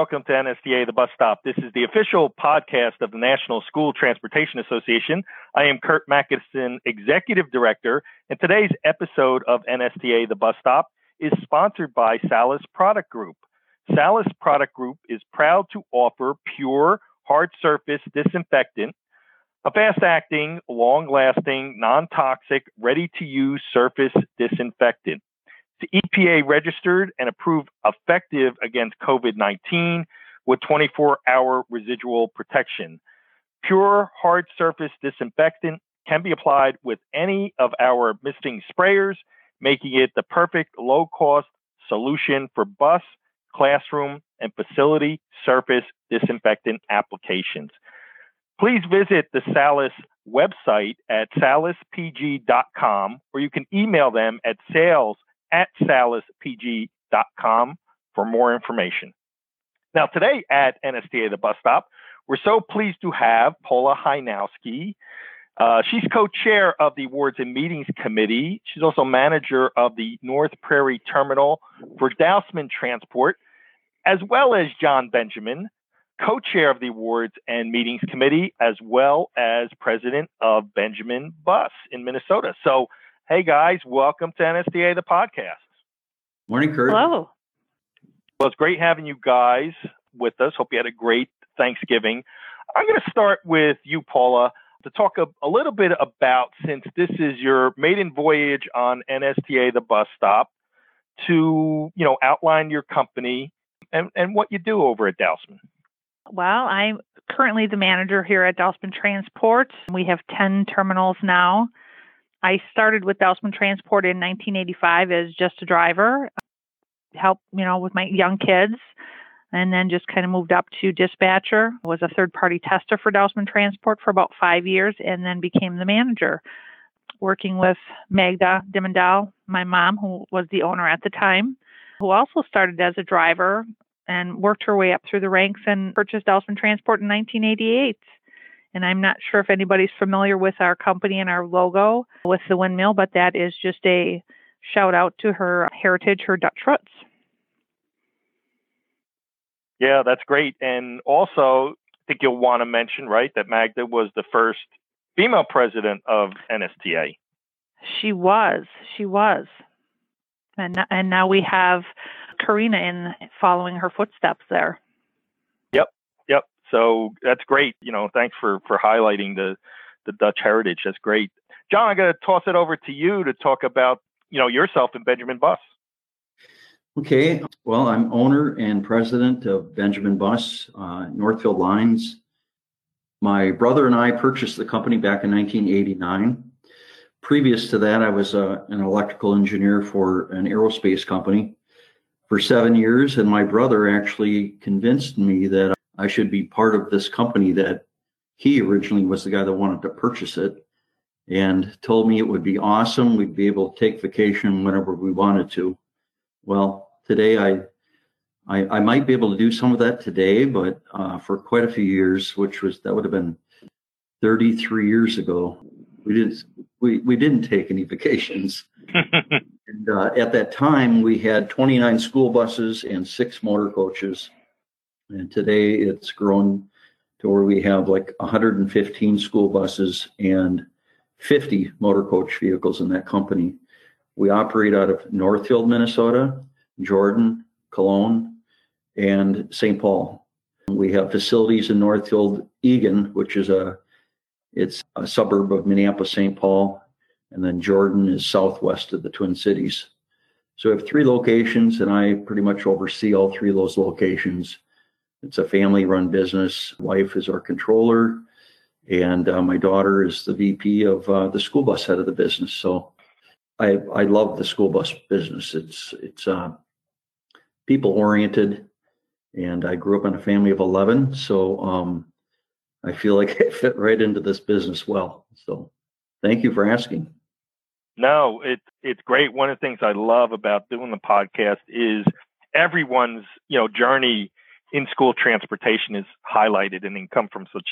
welcome to NSTA, The Bus Stop. This is the official podcast of the National School Transportation Association. I am Kurt Macysyn, Executive Director, and today's episode of NSTA, The Bus Stop, is sponsored by Salus Product Group. Salus Product Group is proud to offer pure, hard-surface disinfectant, a fast-acting, long-lasting, non-toxic, ready-to-use surface disinfectant. It's EPA-registered and approved effective against COVID-19 with 24-hour residual protection. Pure hard-surface disinfectant can be applied with any of our misting sprayers, making it the perfect low-cost solution for bus, classroom, and facility surface disinfectant applications. Please visit the Salus website at salispg.com, or you can email them at sales@salispg.com for more information. Now, today at NSTA, The Bus Stop, we're so pleased to have Paula Heinowski. She's co-chair of the Awards and Meetings Committee. She's also manager of the North Prairie Terminal for Dousman Transport, as well as John Benjamin, co-chair of the Awards and Meetings Committee, as well as president of Benjamin Bus in Minnesota. So, hey guys, welcome to NSTA, the podcast. Morning, Kurt. Hello. Well, it's great having you guys with us. Hope you had a great Thanksgiving. I'm going to start with you, Paula, to talk a little bit about, since this is your maiden voyage on NSTA, the Bus Stop, to, you know, outline your company and what you do over at Dousman. Well, I'm currently the manager here at Dousman Transport. We have 10 terminals now. I started with Dousman Transport in 1985 as just a driver, helped, you know, with my young kids, and then just kind of moved up to dispatcher, was a third-party tester for Dousman Transport for about 5 years, and then became the manager, working with Magda Dimmendal, my mom, who was the owner at the time, who also started as a driver and worked her way up through the ranks and purchased Dousman Transport in 1988. And I'm not sure if anybody's familiar with our company and our logo with the windmill, but that is just a shout out to her heritage, her Dutch roots. Yeah, that's great. And also, I think you'll want to mention, right, that Magda was the first female president of NSTA. She was. And now we have Karina in following her footsteps there. Yep. So that's great. You know, thanks for highlighting the Dutch heritage. That's great. John, I'm going to toss it over to you to talk about, you know, yourself and Benjamin Bus. Okay. Well, I'm owner and president of Benjamin Bus, Northfield Lines. My brother and I purchased the company back in 1989. Previous to that, I was an electrical engineer for an aerospace company for 7 years. And my brother actually convinced me that I should be part of this company that he originally was the guy that wanted to purchase it, and told me it would be awesome. We'd be able to take vacation whenever we wanted to. Well, today I might be able to do some of that today, but for quite a few years, that would have been 33 years ago, we didn't take any vacations. And at that time, we had 29 school buses and 6 motor coaches. And today it's grown to where we have like 115 school buses and 50 motor coach vehicles in that company. We operate out of Northfield, Minnesota, Jordan, Cologne, and St. Paul. We have facilities in Northfield, Eagan, which is a suburb of Minneapolis, St. Paul, and then Jordan is southwest of the Twin Cities. So we have 3 locations, and I pretty much oversee all 3 of those locations. It's a family-run business. Wife is our controller, and my daughter is the VP of the school bus head of the business. So I love the school bus business. It's people-oriented, and I grew up in a family of 11, so I feel like I fit right into this business well. So thank you for asking. No, it's great. One of the things I love about doing the podcast is everyone's, you know, journey in school transportation is highlighted, and they come from such,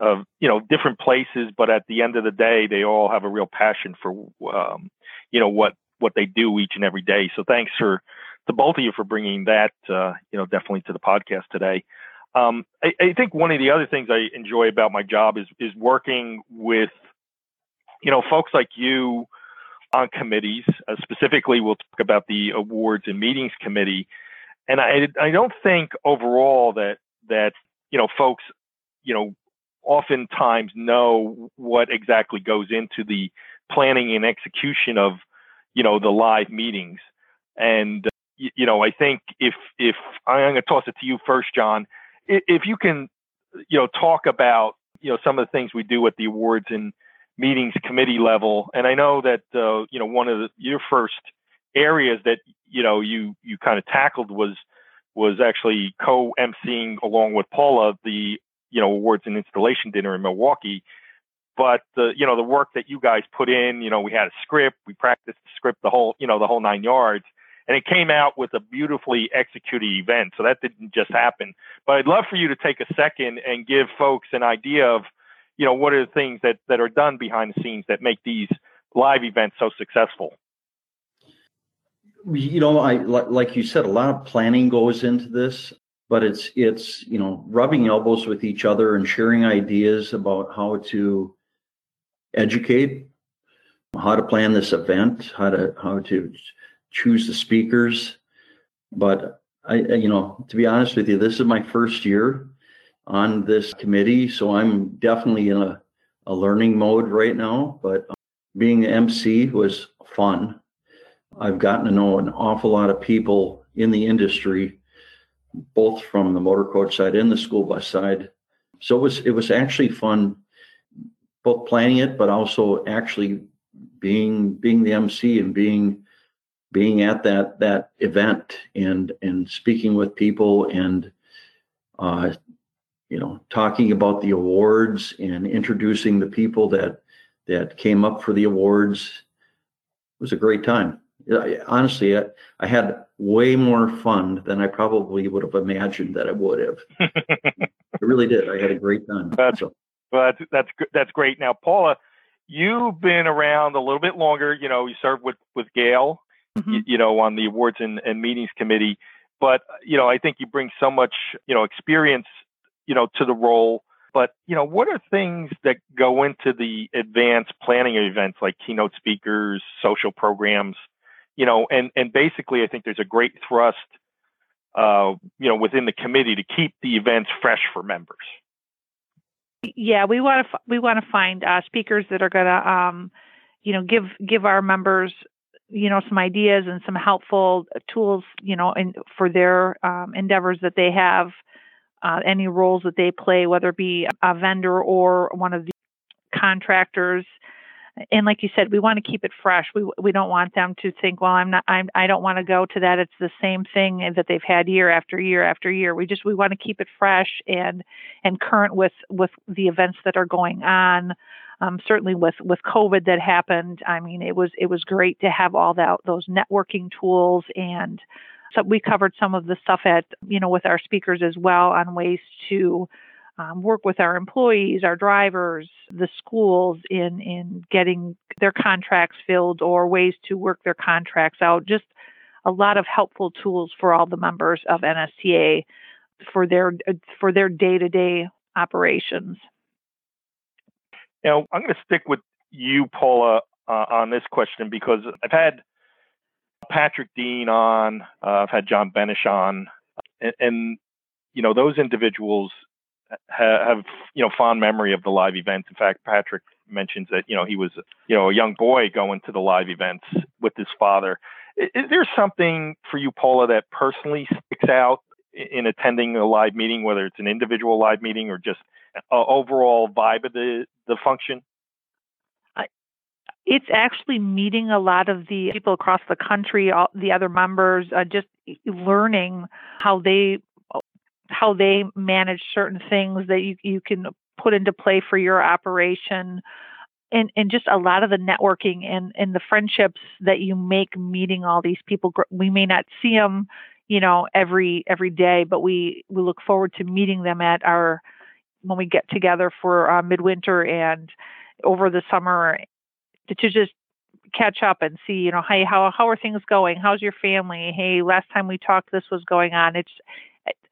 you know, different places. But at the end of the day, they all have a real passion for, you know, what they do each and every day. So thanks for to both of you for bringing that, definitely to the podcast today. I think one of the other things I enjoy about my job is working with, folks like you on committees. Specifically, we'll talk about the Awards and Meetings Committee. And I don't think overall that folks, oftentimes know what exactly goes into the planning and execution of, the live meetings. And, I think if I'm going to toss it to you first, John, if you can, talk about, some of the things we do at the Awards and Meetings Committee level. And I know that, one of your first areas that, you kind of tackled was actually co-emceeing along with Paula, the, awards and installation dinner in Milwaukee. But, the work that you guys put in, we had a script, we practiced the script, the whole nine yards. And it came out with a beautifully executed event. So that didn't just happen. But I'd love for you to take a second and give folks an idea of, what are the things that are done behind the scenes that make these live events so successful. I like you said, a lot of planning goes into this, but it's rubbing elbows with each other and sharing ideas about how to educate, how to plan this event, how to choose the speakers. But to be honest with you, this is my first year on this committee, so I'm definitely in a learning mode right now. But being MC was fun. I've gotten to know an awful lot of people in the industry, both from the motor coach side and the school bus side. So it was actually fun, both planning it, but also actually being the MC and being at that event and speaking with people and, talking about the awards and introducing the people that came up for the awards. It was a great time. Honestly, I had way more fun than I probably would have imagined that I would have. I really did. I had a great time. That's great. Now, Paula, you've been around a little bit longer. You served with Gail, mm-hmm. On the Awards and Meetings Committee. But, I think you bring so much, experience, to the role. But, what are things that go into the advanced planning of events like keynote speakers, social programs, and basically I think there's a great thrust, within the committee to keep the events fresh for members. Yeah, we want to find speakers that are going to, give our members, some ideas and some helpful tools, for their endeavors that they have, any roles that they play, whether it be a vendor or one of the contractors. And like you said, we want to keep it fresh. We don't want them to think, well, I don't want to go to that. It's the same thing that they've had year after year after year. We want to keep it fresh and current with the events that are going on. Certainly with COVID that happened, I mean, it was great to have all those networking tools. And so we covered some of the stuff at, with our speakers as well on ways to work with our employees, our drivers, the schools in getting their contracts filled or ways to work their contracts out. Just a lot of helpful tools for all the members of NSTA for their day-to-day operations. Now, I'm going to stick with you, Paula, on this question because I've had Patrick Dean on, I've had John Benish on, and those individuals have fond memory of the live events. In fact, Patrick mentions that he was a young boy going to the live events with his father. Is there something for you, Paula, that personally sticks out in attending a live meeting, whether it's an individual live meeting or just overall vibe of the function? It's actually meeting a lot of the people across the country, all the other members, just learning how they manage certain things that you can put into play for your operation, and just a lot of the networking and the friendships that you make meeting all these people. We may not see them, every day, but we look forward to meeting them when we get together for midwinter and over the summer, to just catch up and see, you know, hey, how are things going? How's your family? Hey, last time we talked, this was going on. It's,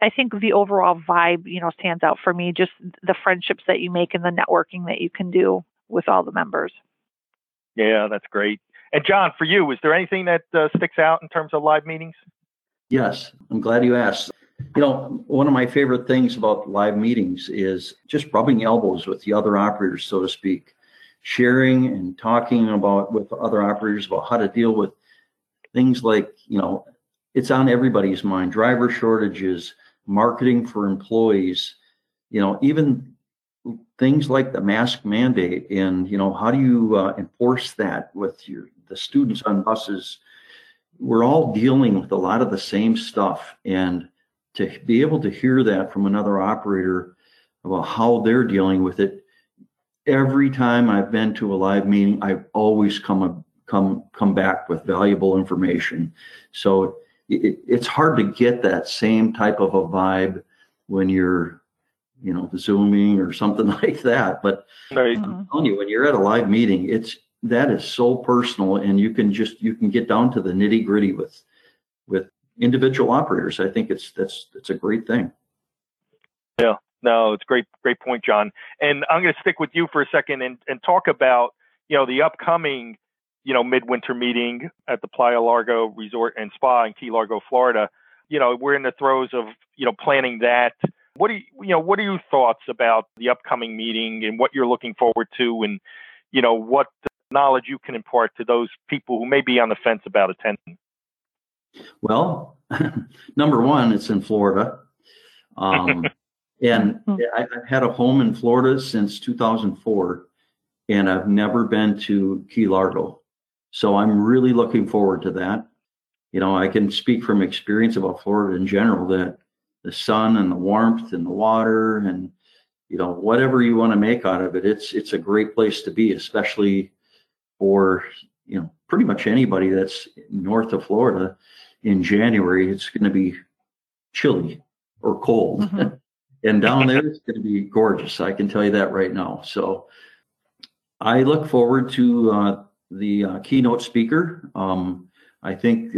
I think the overall vibe, you know, stands out for me, just the friendships that you make and the networking that you can do with all the members. Yeah, that's great. And John, for you, is there anything that sticks out in terms of live meetings? Yes, I'm glad you asked. You know, one of my favorite things about live meetings is just rubbing elbows with the other operators, so to speak, sharing and talking about with other operators about how to deal with things like, you know, it's on everybody's mind, driver shortages, marketing for employees, you know, even things like the mask mandate and, you know, how do you enforce that with the students on buses? We're all dealing with a lot of the same stuff. And to be able to hear that from another operator about how they're dealing with it, every time I've been to a live meeting, I've always come back with valuable information. So it's hard to get that same type of a vibe when you're, you know, Zooming or something like that. But right. I'm telling you, when you're at a live meeting, that is so personal, and you can get down to the nitty gritty with individual operators. I think it's a great thing. Yeah, no, it's great point, John. And I'm going to stick with you for a second and talk about, you know, the upcoming, you know, midwinter meeting at the Playa Largo Resort and Spa in Key Largo, Florida. You know, we're in the throes of, you know, planning that. What are your thoughts about the upcoming meeting and what you're looking forward to, and, you know, what knowledge you can impart to those people who may be on the fence about attending? Well, number one, it's in Florida. And I've had a home in Florida since 2004, and I've never been to Key Largo. So I'm really looking forward to that. You know, I can speak from experience about Florida in general, that the sun and the warmth and the water and, you know, whatever you want to make out of it, it's a great place to be, especially for, you know, pretty much anybody that's north of Florida. In January, it's going to be chilly or cold. Mm-hmm. And down there, it's going to be gorgeous. I can tell you that right now. So I look forward to the keynote speaker. I think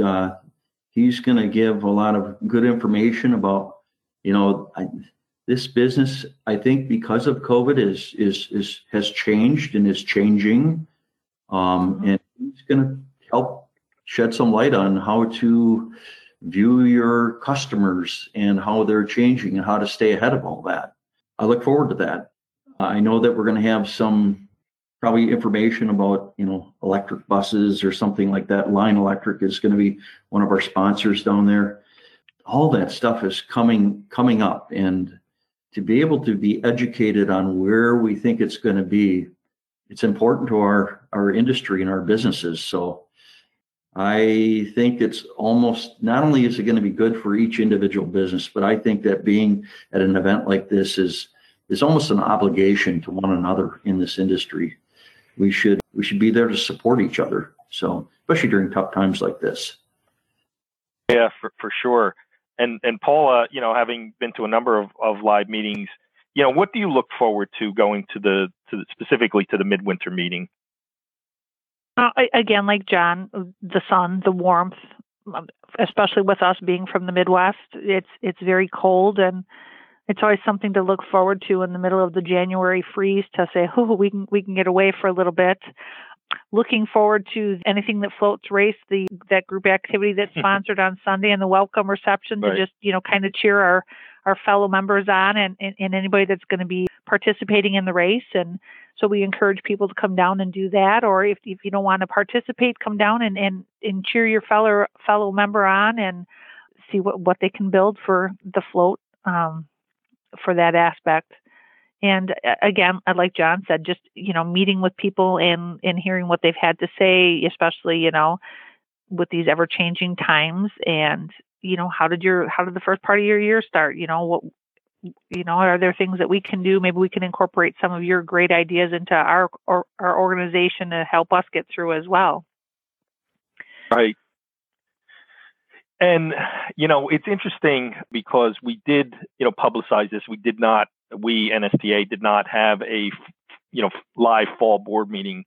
he's going to give a lot of good information about, you know, this business, I think, because of COVID has changed and is changing. And he's going to help shed some light on how to view your customers and how they're changing and how to stay ahead of all that. I look forward to that. I know that we're going to have some probably information about, you know, electric buses or something like that. Line Electric is going to be one of our sponsors down there. All that stuff is coming up, and to be able to be educated on where we think it's going to be, it's important to our industry and our businesses. So I think it's almost, not only is it going to be good for each individual business, but I think that being at an event like this is almost an obligation to one another in this industry. We should be there to support each other. So especially during tough times like this. Yeah, for sure. And Paula, you know, having been to a number of live meetings, you know, what do you look forward to going specifically to the midwinter meeting? Again, like John, the sun, the warmth, especially with us being from the Midwest, it's very cold, and it's always something to look forward to in the middle of the January freeze to say, oh, we can get away for a little bit. Looking forward to anything that floats race, that group activity that's sponsored on Sunday, and the welcome reception to just, you know, kind of cheer our fellow members on and anybody that's going to be participating in the race. And so we encourage people to come down and do that. Or if you don't want to participate, come down and cheer your fellow member on and see what they can build for the float for that aspect. And again, like John said, just, you know, meeting with people and hearing what they've had to say, especially, you know, with these ever-changing times. And, you know, how did the first part of your year start? You know, what, you know, are there things that we can do? Maybe we can incorporate some of your great ideas into our organization to help us get through as well. Right. And, you know, it's interesting because we did, you know, publicize this. We, NSTA, did not have a, you know, live fall board meeting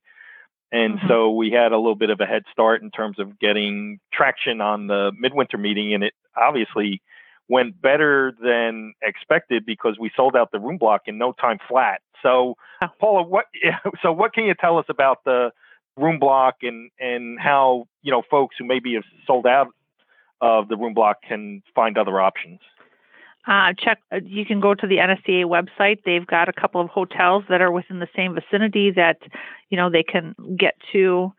And so we had a little bit of a head start in terms of getting traction on the Midwinter Meeting. And it obviously went better than expected because we sold out the room block in no time flat. So Paula, what can you tell us about the room block and how, you know, folks who maybe have sold out of the room block can find other options? You can go to the NSTA website. They've got a couple of hotels that are within the same vicinity that, you know, they can get to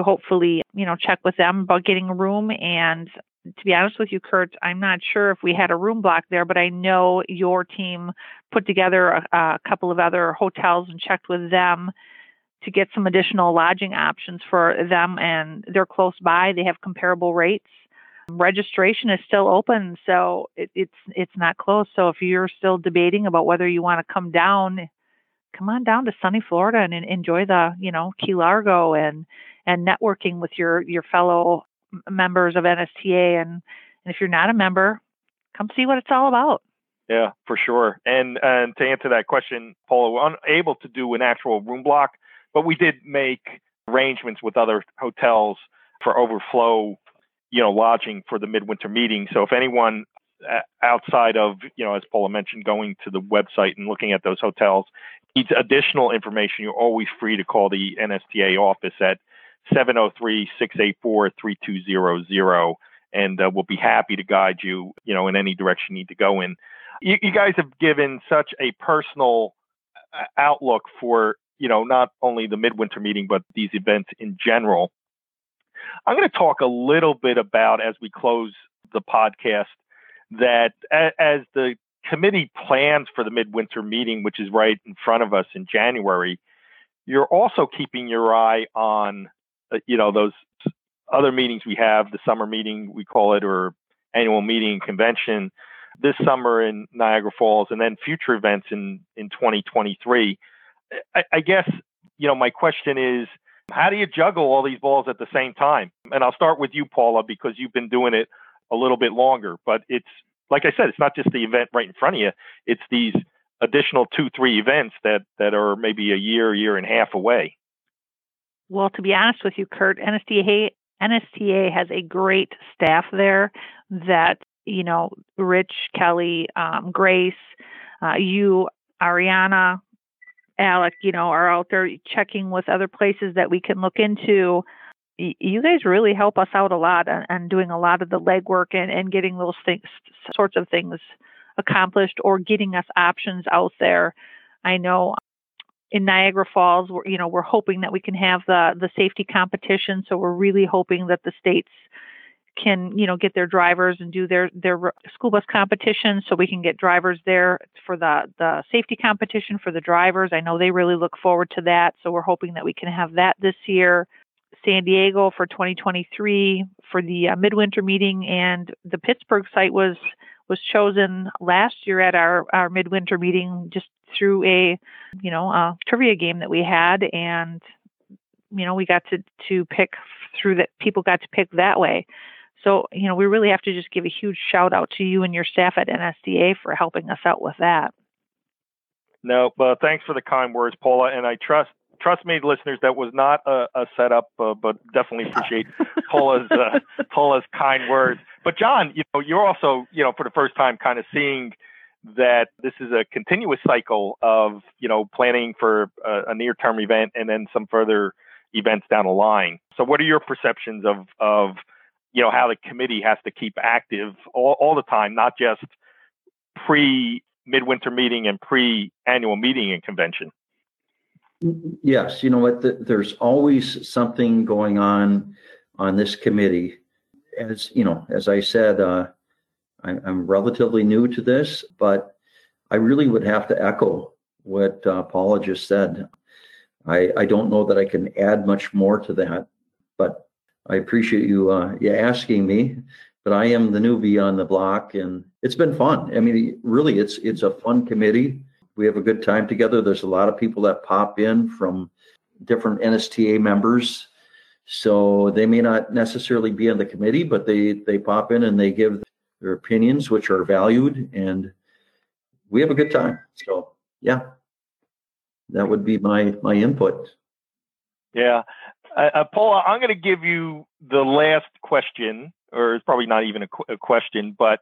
hopefully, you know, check with them about getting a room. And to be honest with you, Kurt, I'm not sure if we had a room block there, but I know your team put together a couple of other hotels and checked with them to get some additional lodging options for them. And they're close by. They have comparable rates. Registration is still open, so it's not closed. So if you're still debating about whether you want to come on down to sunny Florida and enjoy the, you know, Key Largo and networking with your fellow members of NSTA. And if you're not a member, come see what it's all about. Yeah, for sure. And to answer that question, Paula, we're unable to do an actual room block, but we did make arrangements with other hotels for overflow, you know, lodging for the Midwinter Meeting. So if anyone outside of, you know, as Paula mentioned, going to the website and looking at those hotels needs additional information, you're always free to call the NSTA office at 703-684-3200. And we'll be happy to guide you, you know, in any direction you need to go in. You guys have given such a personal outlook for, you know, not only the Midwinter Meeting, but these events in general. I'm going to talk a little bit about, as we close the podcast, that as the committee plans for the Midwinter Meeting, which is right in front of us in January, you're also keeping your eye on, you know, those other meetings we have, the summer meeting, we call it, or annual meeting convention this summer in Niagara Falls, and then future events in 2023. I guess, you know, my question is, how do you juggle all these balls at the same time? And I'll start with you, Paula, because you've been doing it a little bit longer. But it's, like I said, it's not just the event right in front of you. It's these additional 2-3 events that are maybe a year and a half away. Well, to be honest with you, Kurt, NSTA has a great staff there that, you know, Rich, Kelly, Grace, you, Ariana, Alec, you know, are out there checking with other places that we can look into. You guys really help us out a lot and doing a lot of the legwork and getting those things, sorts of things accomplished or getting us options out there. I know in Niagara Falls, you know, we're hoping that we can have the safety competition. So we're really hoping that the states can, you know, get their drivers and do their school bus competition, so we can get drivers there for the safety competition for the drivers. I know they really look forward to that, so we're hoping that we can have that this year. San Diego for 2023 for the Midwinter Meeting, and the Pittsburgh site was chosen last year at our Midwinter Meeting just through a trivia game that we had, and, you know, we got to pick through that, people got to pick that way. So, you know, we really have to just give a huge shout out to you and your staff at NSTA for helping us out with that. No, but thanks for the kind words, Paula. And I trust me, listeners, that was not a setup, but definitely appreciate Paula's kind words. But John, you know, you're also, you know, for the first time kind of seeing that this is a continuous cycle of, you know, planning for a near-term event and then some further events down the line. So what are your perceptions of, you know, how the committee has to keep active all the time, not just pre-Midwinter Meeting and pre-annual meeting and convention? Yes, you know what, there's always something going on this committee. As, you know, as I said, I'm relatively new to this, but I really would have to echo what Paula just said. I don't know that I can add much more to that, but I appreciate you asking me, but I am the newbie on the block, and it's been fun. I mean, really, it's a fun committee. We have a good time together. There's a lot of people that pop in from different NSTA members, so they may not necessarily be on the committee, but they pop in and they give their opinions, which are valued, and we have a good time. So, yeah, that would be my input. Yeah. Paula, I'm going to give you the last question, or it's probably not even a question, but,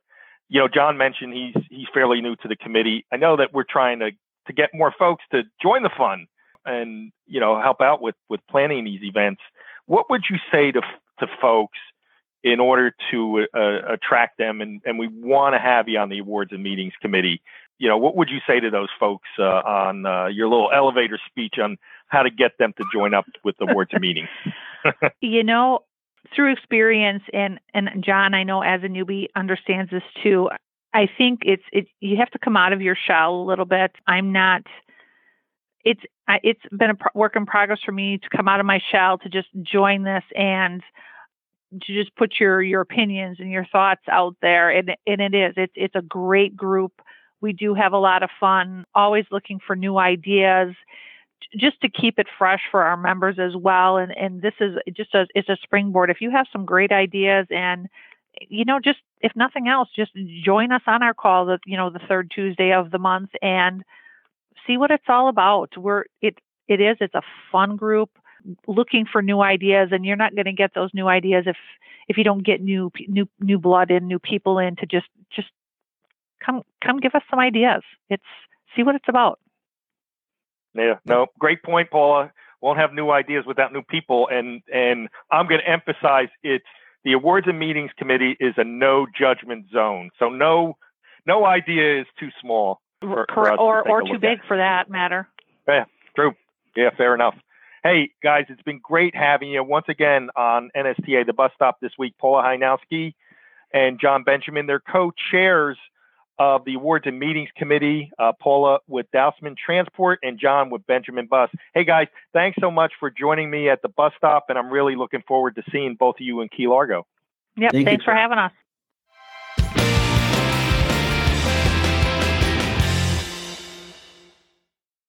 you know, John mentioned he's fairly new to the committee. I know that we're trying to get more folks to join the fund and, you know, help out with planning these events. What would you say to folks in order to attract them? And we want to have you on the Awards and Meetings Committee. You know, what would you say to those folks on your little elevator speech on how to get them to join up with the Awards and Meetings? You know, through experience, and John, I know as a newbie understands this too, I think you have to come out of your shell a little bit. It's been a work in progress for me to come out of my shell, to just join this and to just put your opinions and your thoughts out there. And it's a great group. We do have a lot of fun, always looking for new ideas, just to keep it fresh for our members as well. And this is just it's a springboard. If you have some great ideas and, you know, just if nothing else, just join us on our call, the third Tuesday of the month, and see what it's all about. It's a fun group looking for new ideas, and you're not going to get those new ideas if you don't get new blood in, new people in to just come give us some ideas. See what it's about. Yeah, no, great point, Paula. Won't have new ideas without new people. And I'm going to emphasize it's the Awards and Meetings Committee is a no judgment zone. So no idea is too small or too big for that matter. Yeah, true. Yeah, fair enough. Hey guys, it's been great having you once again on NSTA, the Bus Stop this week. Paula Heinowski and John Benjamin, they're co-chairs of the Awards and Meetings Committee, Paula with Dousman Transport and John with Benjamin Bus. Hey guys, thanks so much for joining me at the Bus Stop, and I'm really looking forward to seeing both of you in Key Largo. Yep, thanks for having us.